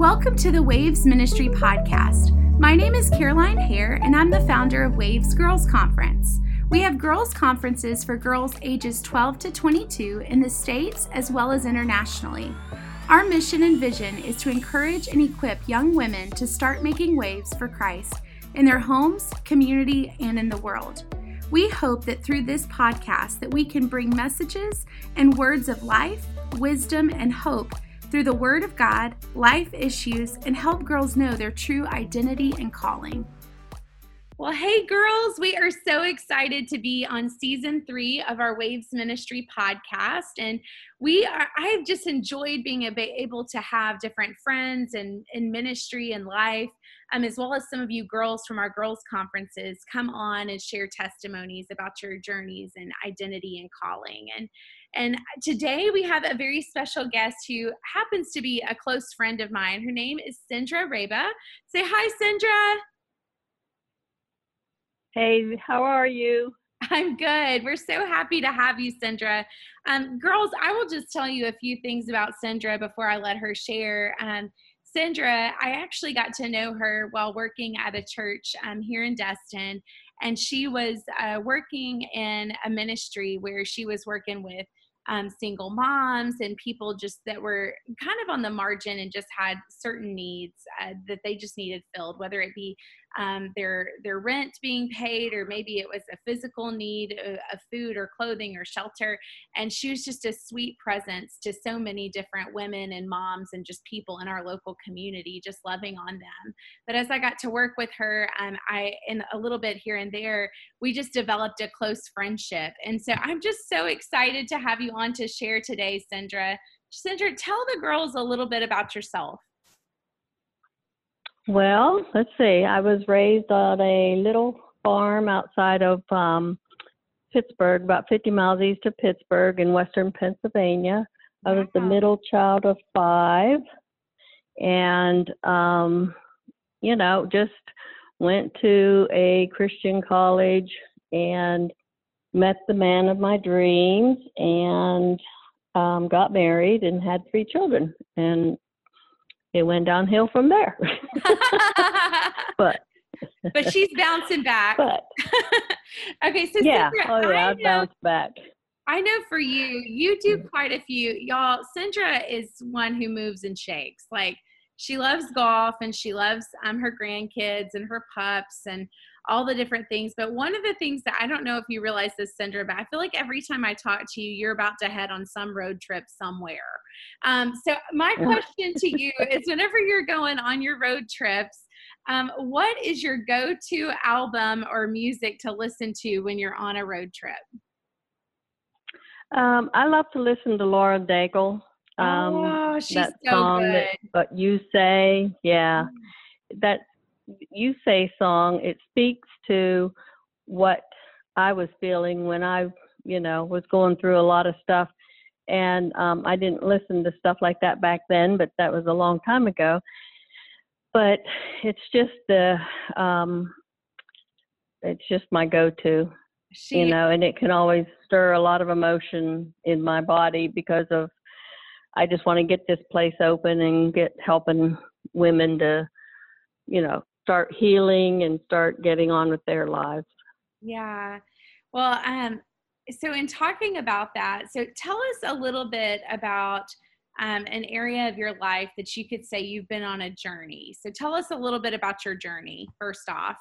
Welcome to the Waves Ministry Podcast. My name is Caroline Hare, and I'm the founder of Waves Girls Conference. We have girls' conferences for girls ages 12 to 22 in the States as well as internationally. Our mission and vision is to encourage and equip young women to start making waves for Christ in their homes, community, and in the world. We hope that through this podcast that we can bring messages and words of life, wisdom, and hope through the Word of God, life issues, and help girls know their true identity and calling. Well, hey girls, we are so excited to be on season 3 of our Waves Ministry podcast. And I've just enjoyed being able to have different friends and in ministry and life, as well as some of you girls from our girls' conferences come on and share testimonies about your journeys and identity and calling. And today we have a very special guest who happens to be a close friend of mine. Her name is Sandra Reba. Say hi, Sandra. Hey, how are you? I'm good. We're so happy to have you, Sandra. Girls, I will just tell you a few things about Sandra before I let her share. Sandra, I actually got to know her while working at a church here in Destin, and she was working in a ministry where she was working with single moms and people just that were kind of on the margin and just had certain needs that they just needed filled, whether it be their rent being paid, or maybe it was a physical need of food or clothing or shelter. And she was just a sweet presence to so many different women and moms and just people in our local community, just loving on them. But as I got to work with her, in a little bit here and there, we just developed a close friendship. And so I'm just so excited to have you on to share today, Sandra. Sandra, tell the girls a little bit about yourself. Well, let's see. I was raised on a little farm outside of Pittsburgh, about 50 miles east of Pittsburgh in western Pennsylvania. I was the middle child of 5, and just went to a Christian college and met the man of my dreams, and got married and had 3 children, and it went downhill from there. but she's bouncing back. Okay, so yeah, Sandra, I bounced back. I know for you do quite a few, y'all. Sandra is one who moves and shakes. Like, she loves golf, and she loves her grandkids and her pups and all the different things. But one of the things that I don't know if you realize this, Sandra, but I feel like every time I talk to you, you're about to head on some road trip somewhere. So my question to you is, whenever you're going on your road trips, what is your go-to album or music to listen to when you're on a road trip? I love to listen to Laura Daigle. She's that so song good. But You Say, yeah, that You Say song, it speaks to what I was feeling when I, was going through a lot of stuff. And I didn't listen to stuff like that back then, but that was a long time ago. But it's just my go-to, and it can always stir a lot of emotion in my body because of, I just want to get this place open and get helping women to, start healing and start getting on with their lives. Yeah. Well, so in talking about that, so tell us a little bit about an area of your life that you could say you've been on a journey. So tell us a little bit about your journey, first off.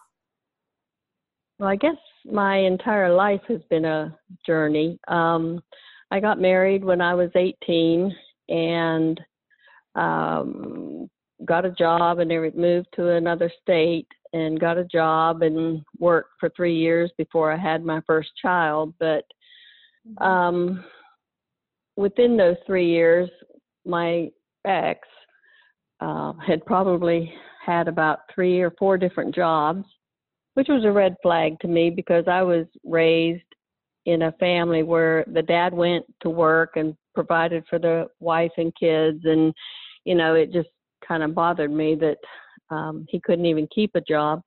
Well, I guess my entire life has been a journey. I got married when I was 18 and got a job, and then moved to another state and got a job and worked for 3 years before I had my first child. But within those 3 years, my ex had probably had about 3 or 4 different jobs, which was a red flag to me because I was raised in a family where the dad went to work and provided for the wife and kids. And, it just kind of bothered me that he couldn't even keep a job.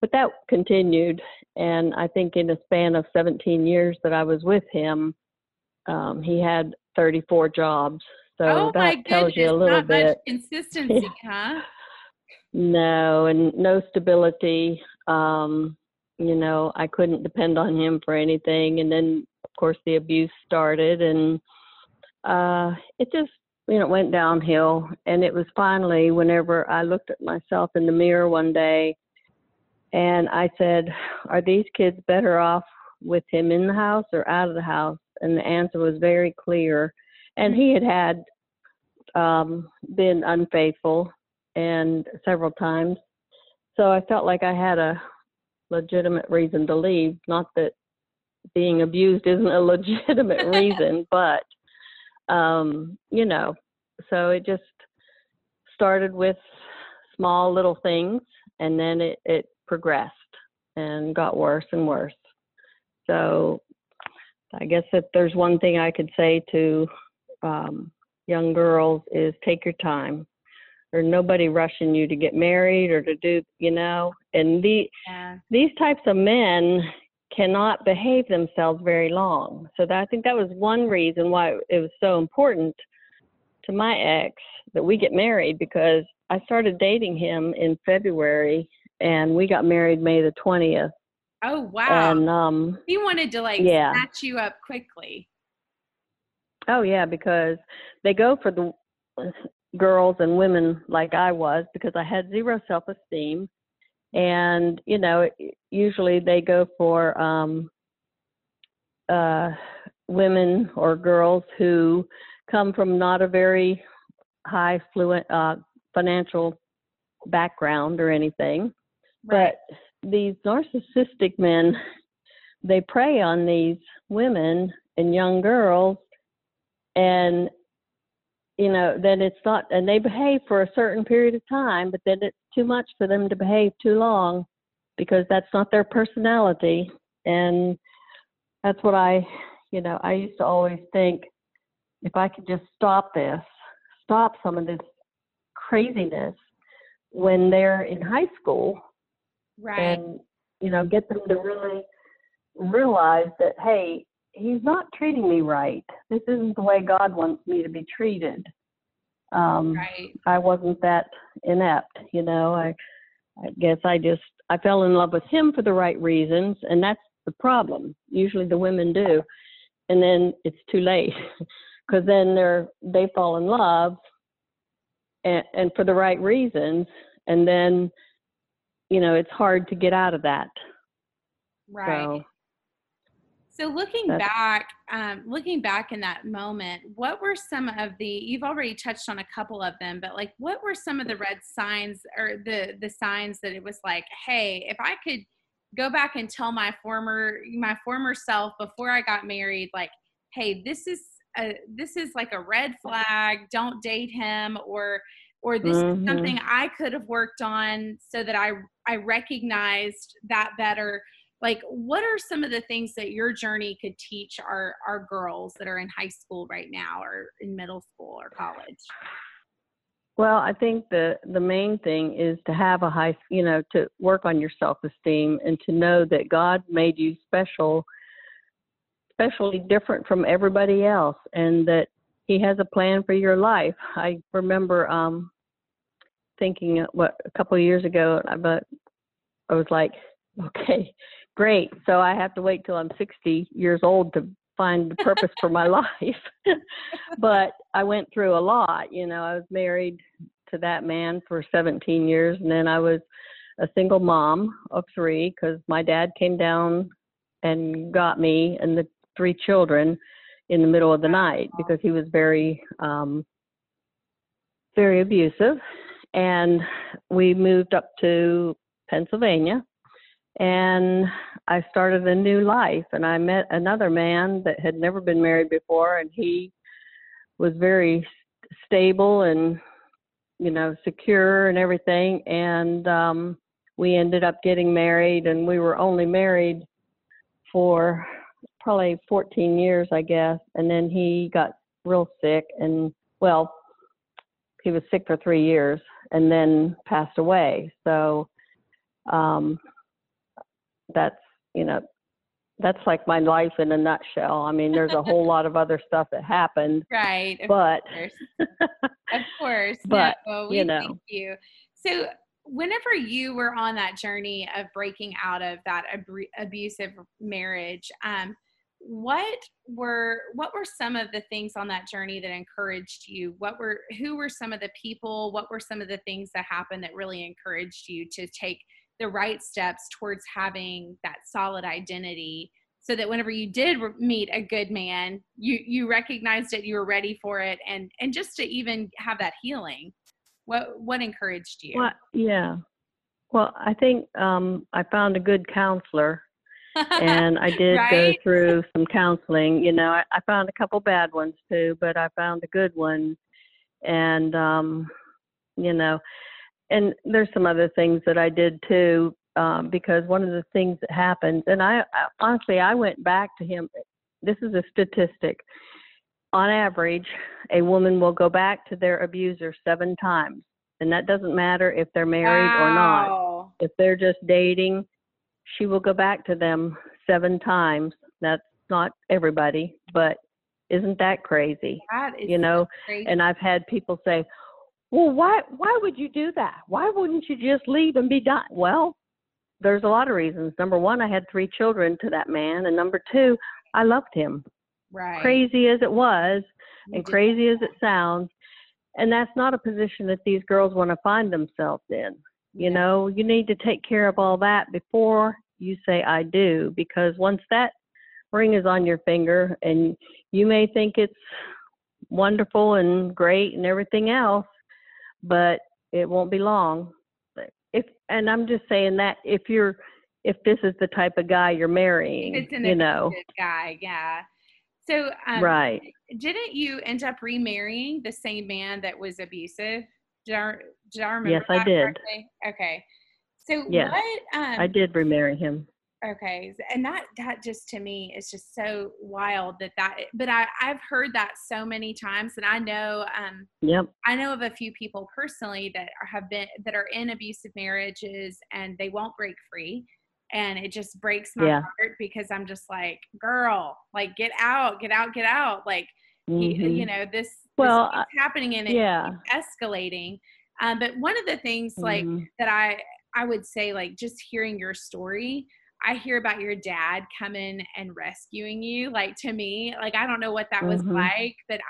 But that continued. And I think in a span of 17 years that I was with him, he had 34 jobs. So that tells you a little bit. Much consistency, huh? No, and no stability. I couldn't depend on him for anything. And then, of course, the abuse started, and it just, it went downhill. And it was finally whenever I looked at myself in the mirror one day, and I said, are these kids better off with him in the house or out of the house? And the answer was very clear. And he had been unfaithful and several times. So I felt like I had a legitimate reason to leave. Not that being abused isn't a legitimate reason, but, so it just started with small little things, and then it progressed and got worse and worse. So I guess if there's one thing I could say to young girls is take your time. There's nobody rushing you to get married or to do, and these types of men cannot behave themselves very long. So I think that was one reason why it was so important to my ex that we get married, because I started dating him in February and we got married May the 20th. Oh, wow. And, he wanted to snatch you up quickly. Oh, yeah, because they go for the girls and women like I was, because I had zero self-esteem. And, usually they go for women or girls who come from not a very high financial background or anything. Right. But these narcissistic men, they prey on these women and young girls, and then it's not, and they behave for a certain period of time, but then it's too much for them to behave too long, because that's not their personality. And that's what I used to always think, if I could just stop some of this craziness when they're in high school. Right. And, get them to really realize that, hey, he's not treating me right. This isn't the way God wants me to be treated. Right. I wasn't that inept, I guess I fell in love with him for the right reasons. And that's the problem. Usually the women do. And then it's too late, because then they fall in love and for the right reasons. And then, it's hard to get out of that. Right. So looking back in that moment, what were some of you've already touched on a couple of them, but what were some of the red signs, or the signs that it was like, hey, if I could go back and tell my former self before I got married, hey, this is like a red flag, don't date him, or this is something I could have worked on so that I recognized that better. What are some of the things that your journey could teach our girls that are in high school right now, or in middle school or college? Well, I think the main thing is to have a high, to work on your self-esteem, and to know that God made you special, especially different from everybody else, and that He has a plan for your life. I remember thinking a couple of years ago, but I was like, okay, great. So I have to wait till I'm 60 years old to find the purpose for my life. But I went through a lot. I was married to that man for 17 years. And then I was a single mom of 3, because my dad came down and got me and the 3 children in the middle of the night, because he was very, very abusive. And we moved up to Pennsylvania, and I started a new life, and I met another man that had never been married before, and he was very stable and, secure and everything. And we ended up getting married, and we were only married for probably 14 years, I guess. And then he got real sick, and well, he was sick for 3 years and then passed away. So, that's that's like my life in a nutshell. I mean, there's a whole lot of other stuff that happened. Right. But, of course. But, no, you know. Thank you. So whenever you were on that journey of breaking out of that abusive marriage, what were some of the things on that journey that encouraged you? Who were some of the people? What were some of the things that happened that really encouraged you to take the right steps towards having that solid identity, so that whenever you did meet a good man, you recognized it, you were ready for it, and just to even have that healing? What encouraged you? Well, yeah. Well, I think I found a good counselor, and I did right? go through some counseling. You know, I found a couple bad ones too, but I found a good one. And, you know, and there's some other things that I did too, because one of the things that happens, and I honestly, I went back to him. This is a statistic. On average, a woman will go back to their abuser 7 times. And that doesn't matter if they're married wow. or not. If they're just dating, she will go back to them 7 times. That's not everybody, but isn't that crazy? That is, you know, crazy. And I've had people say, well, why would you do that? Why wouldn't you just leave and be done? Well, there's a lot of reasons. Number one, I had 3 children to that man. And number 2, I loved him. Right. Crazy as it was and crazy as it sounds. And that's not a position that these girls want to find themselves in. You yeah. know, you need to take care of all that before you say I do, because once that ring is on your finger, and you may think it's wonderful and great and everything else, but it won't be long. And I'm just saying that if this is the type of guy you're marrying, it's an you know, guy, yeah. So, right. Didn't you end up remarrying the same man that was abusive? Did I remember? Yes, I did. Correctly? Okay. So yes, I did remarry him. Okay. And that just to me is just so wild that, but I've heard that so many times, and I know, yep. I know of a few people personally that are in abusive marriages, and they won't break free. And it just breaks my yeah. heart, because I'm just like, girl, like get out. Like, mm-hmm. you know, this is happening, and yeah. it's escalating. But one of the things like mm-hmm. that I would say, like, just hearing your story, I hear about your dad coming and rescuing you. Like, to me, like, I don't know what that mm-hmm. was like, but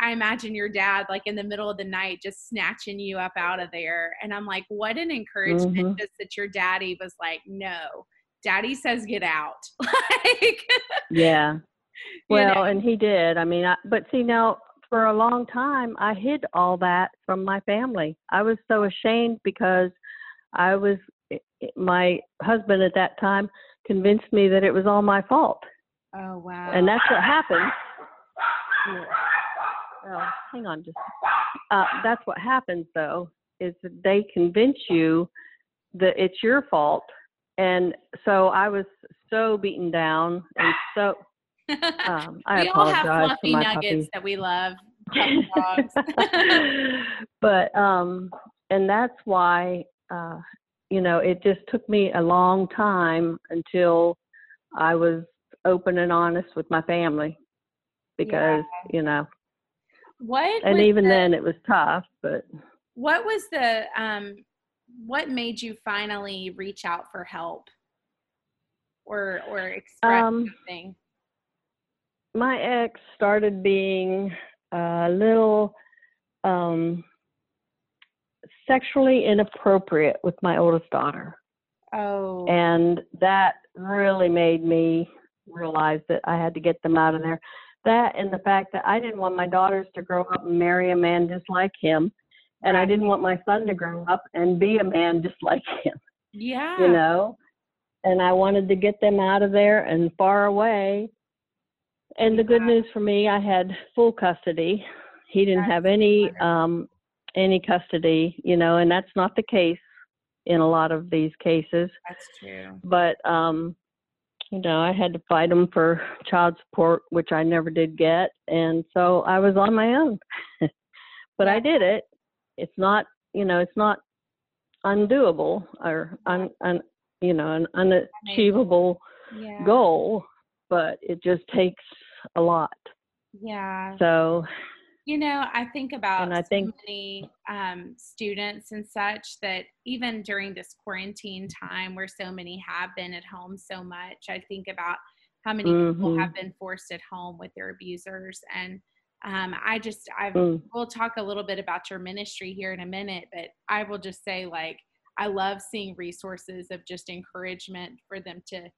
I imagine your dad, like, in the middle of the night, just snatching you up out of there. And I'm like, what an encouragement mm-hmm. just that your daddy was like, no, daddy says get out. Like, yeah. Well, you know. And he did. I mean, but see, now for a long time, I hid all that from my family. I was so ashamed, because my husband at that time convinced me that it was all my fault. Oh, wow. And that's what happened. Yeah. Oh, hang on, just that's what happens, though, is that they convince you that it's your fault. And so I was so beaten down, and so I we all have fluffy nuggets puppy. That we love, dogs. But and that's why you know, it just took me a long time until I was open and honest with my family, because yeah. you know. Then it was tough, but what was the what made you finally reach out for help or express something? My ex started being a little sexually inappropriate with my oldest daughter. Oh. And that really made me realize that I had to get them out of there. That and the fact that I didn't want my daughters to grow up and marry a man just like him. And I didn't want my son to grow up and be a man just like him. Yeah. You know? And I wanted to get them out of there and far away. And the good news for me, I had full custody. He didn't have any custody, you know, and that's not the case in a lot of these cases. That's true. But, you know, I had to fight them for child support, which I never did get. And so I was on my own, but I did it. It's not, you know, it's not undoable or, unachievable goal, but it just takes a lot. Yeah. So, you know, I think about many students and such that even during this quarantine time where so many have been at home so much, I think about how many people have been forced at home with their abusers. And we'll talk a little bit about your ministry here in a minute, but I will just say, like, I love seeing resources of just encouragement for them to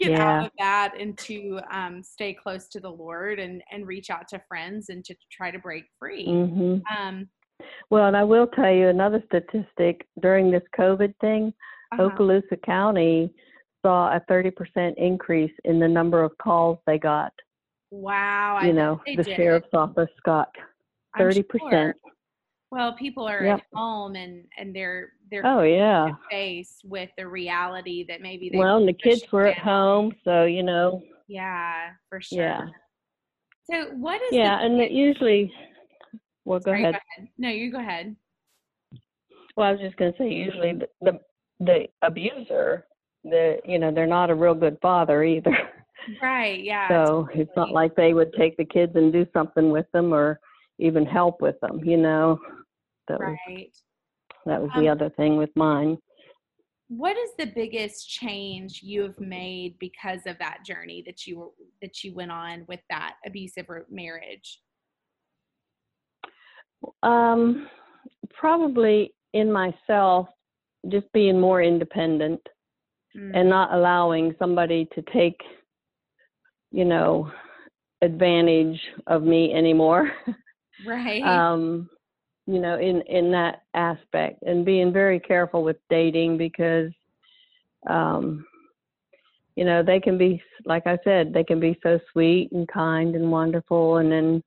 get out of that and to stay close to the Lord and reach out to friends and to try to break free. Well, and I will tell you another statistic during this COVID thing, Okaloosa County saw a 30% increase in the number of calls they got. Wow. The sheriff's office got 30%. Sure. Well, people are at home and they're faced with the reality that maybe they and the kids were at home, so Yeah, for sure. Yeah. So what is go ahead. No, you go ahead. Well, I was just going to say usually the abuser, they're not a real good father either. Right, yeah. So totally. It's not like they would take the kids and do something with them or even help with them, That was the other thing with mine. What is the biggest change you've made because of that journey that you went on with that abusive marriage? Probably in myself, just being more independent and not allowing somebody to take, advantage of me anymore. Right. In that aspect, and being very careful with dating because, they can be, like I said, they can be so sweet and kind and wonderful. And then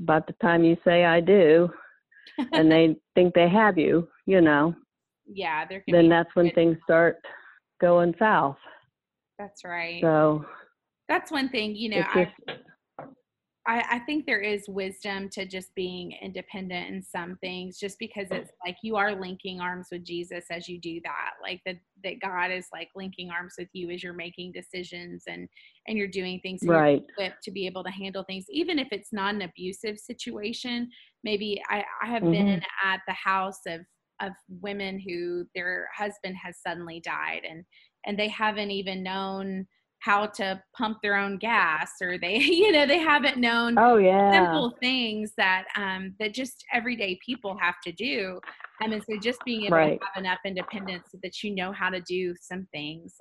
by the time you say I do, and they think they have you, Yeah. Then that's when things start going south. That's right. So that's one thing, I think there is wisdom to just being independent in some things, just because it's like you are linking arms with Jesus as you do that, like that God is like linking arms with you as you're making decisions and you're doing things right to be able to handle things, even if it's not an abusive situation. Maybe I have been at the house of women who their husband has suddenly died and they haven't even known how to pump their own gas, or they haven't known simple things that just everyday people have to do. And so just being able to have enough independence so that how to do some things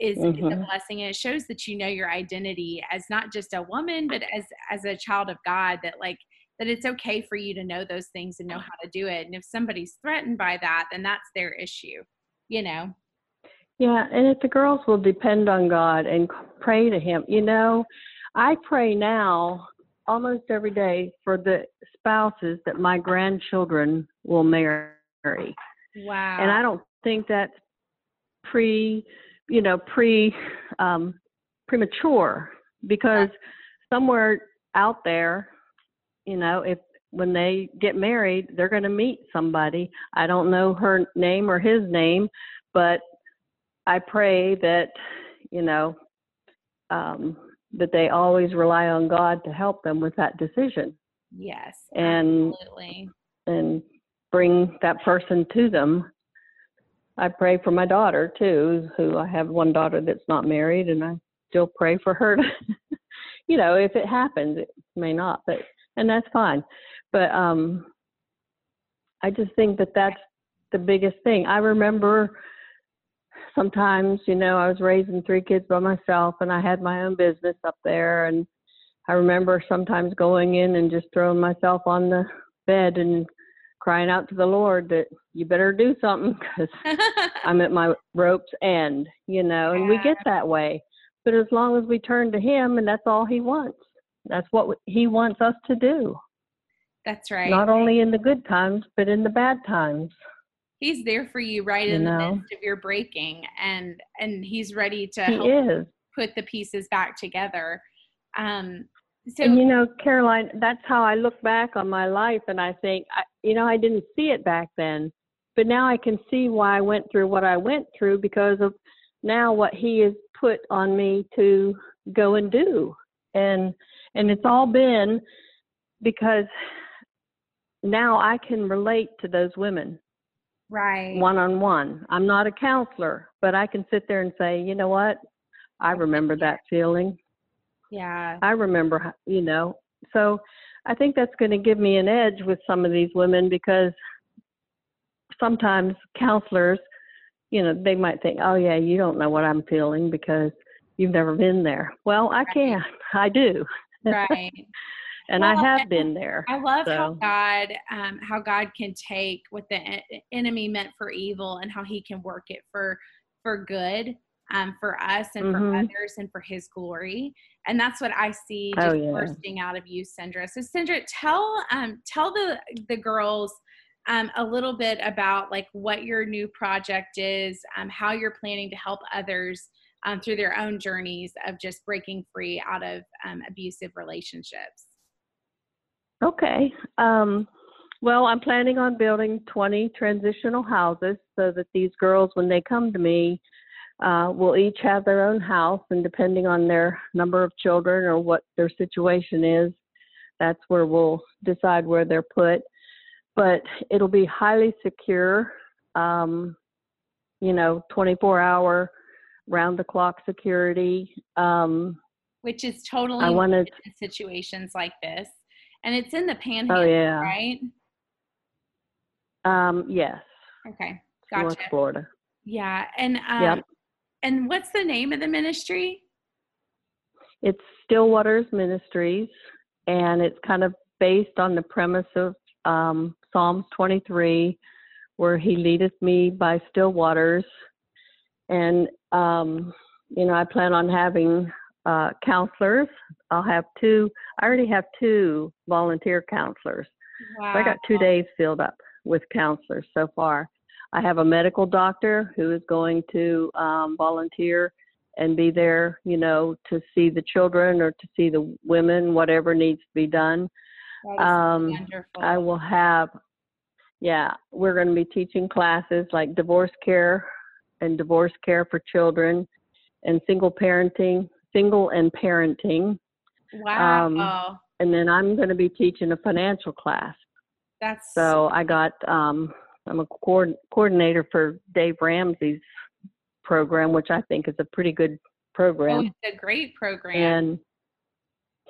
is a blessing. And it shows that your identity as not just a woman, but as a child of God, that it's okay for you to know those things and know how to do it. And if somebody's threatened by that, then that's their issue, Yeah, and if the girls will depend on God and pray to Him, I pray now almost every day for the spouses that my grandchildren will marry. Wow. And I don't think that's premature, because somewhere out there, when they get married, they're going to meet somebody. I don't know her name or his name, but I pray that, that they always rely on God to help them with that decision. Yes, and, absolutely. And bring that person to them. I pray for my daughter, too, who I have one daughter that's not married, and I still pray for her. If it happens, it may not, and that's fine. But I just think that that's the biggest thing. I remember sometimes, I was raising three kids by myself and I had my own business up there. And I remember sometimes going in and just throwing myself on the bed and crying out to the Lord that you better do something because I'm at my rope's end, and we get that way. But as long as we turn to Him, and that's all He wants, that's what He wants us to do. That's right. Not only in the good times, but in the bad times. He's there for you in the midst of your breaking, and He's ready to help put the pieces back together. Caroline, that's how I look back on my life, and I think, I didn't see it back then, but now I can see why I went through what I went through because of now what he has put on me to go and do. And it's all been because now I can relate to those women. Right. One-on-one. I'm not a counselor, but I can sit there and say, you know what? I remember that feeling. Yeah. I remember, you know. So I think that's going to give me an edge with some of these women, because sometimes counselors, you know, they might think, oh, yeah, you don't know what I'm feeling because you've never been there. Well, I can. I do. Right. And well, I have been there. I love how God can take what the enemy meant for evil and how he can work it for good, for us and for others and for his glory. And that's what I see just bursting out of you, Sandra. So Sandra, tell the girls a little bit about like what your new project is, how you're planning to help others through their own journeys of just breaking free out of abusive relationships. Okay. Well, I'm planning on building 20 transitional houses so that these girls, when they come to me, will each have their own house, and depending on their number of children or what their situation is, that's where we'll decide where they're put. But it'll be highly secure, 24-hour, round-the-clock security. Which is totally needed in situations like this. And it's in the Panhandle, right? Yes. Okay, gotcha. North Florida. Yeah, and what's the name of the ministry? It's Stillwaters Ministries, and it's kind of based on the premise of Psalms 23, where he leadeth me by still waters. And, I plan on having counselors. I'll have two. I already have two volunteer counselors. Wow. So I got 2 days filled up with counselors so far. I have a medical doctor who is going to volunteer and be there, to see the children or to see the women, whatever needs to be done. Wonderful. I will have, we're going to be teaching classes like divorce care and divorce care for children and single and parenting. Wow. And then I'm going to be teaching a financial class. I got, I'm a coordinator for Dave Ramsey's program, which I think is a pretty good program. Oh, it's a great program.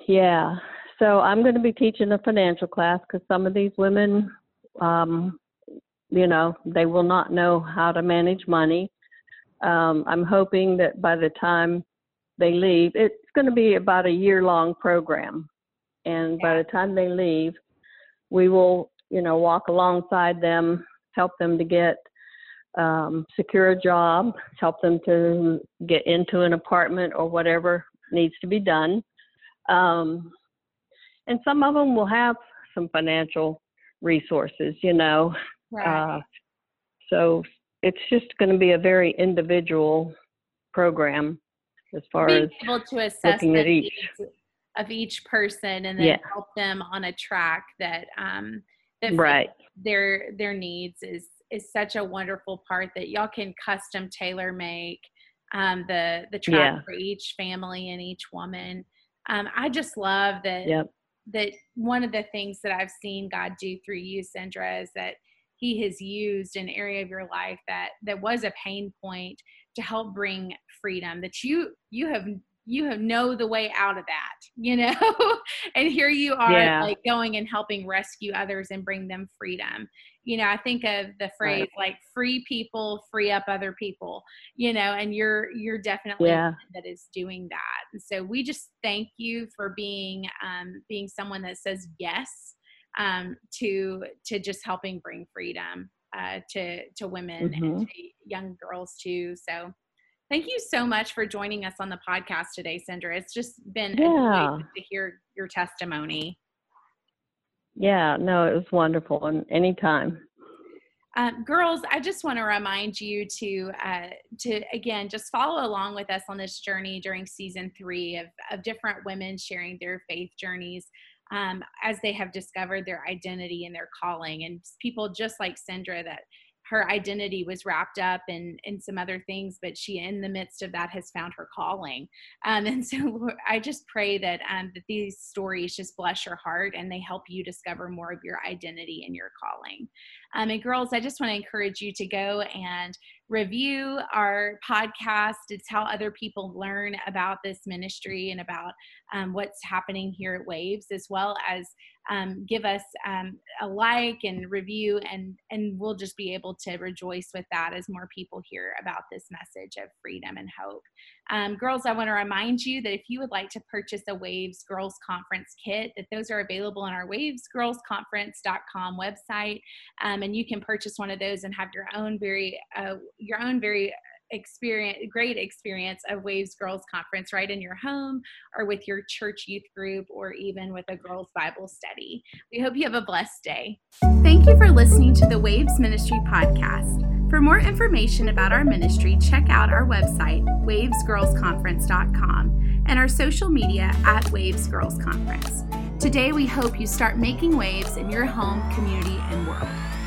And so I'm going to be teaching a financial class because some of these women, they will not know how to manage money. I'm hoping that by the time they leave, it's going to be about a year-long program. And by the time they leave, we will, walk alongside them, help them to get secure a job, help them to get into an apartment or whatever needs to be done. And some of them will have some financial resources, Right. So it's just going to be a very individual program as far as able to assess looking at each of each person and then help them on a track that that their needs is such a wonderful part that y'all can custom tailor make the track for each family and each woman. I just love that. Yep. That one of the things that I've seen God do through you, Sandra, is that he has used an area of your life that was a pain point to help bring freedom, that you have know the way out of that, and here you are like going and helping rescue others and bring them freedom. I think of the phrase like free people, free up other people, and you're definitely that is doing that. And so we just thank you for being someone that says yes, to just helping bring freedom, to women and to young girls too. So thank you so much for joining us on the podcast today, Sandra. It's just been a joy to hear your testimony. Yeah, no, it was wonderful. And anytime. Girls, I just want to remind you to again, just follow along with us on this journey during season 3 of different women sharing their faith journeys as they have discovered their identity and their calling. And people just like Sandra that her identity was wrapped up in some other things, but she, in the midst of that, has found her calling. And so, Lord, I just pray that, that these stories just bless your heart and they help you discover more of your identity and your calling. And girls, I just want to encourage you to go and review our podcast. It's how other people learn about this ministry and about what's happening here at Waves, as well as give us a like and review, and we'll just be able to rejoice with that as more people hear about this message of freedom and hope. Girls, I want to remind you that if you would like to purchase a Waves Girls Conference kit, that those are available on our wavesgirlsconference.com website, and you can purchase one of those and have your own very great experience of Waves Girls Conference right in your home or with your church youth group or even with a girls Bible study. We hope you have a blessed day. Thank you for listening to the Waves Ministry Podcast. For more information about our ministry, check out our website, wavesgirlsconference.com, and our social media at Waves Girls Conference. Today, we hope you start making waves in your home, community, and world.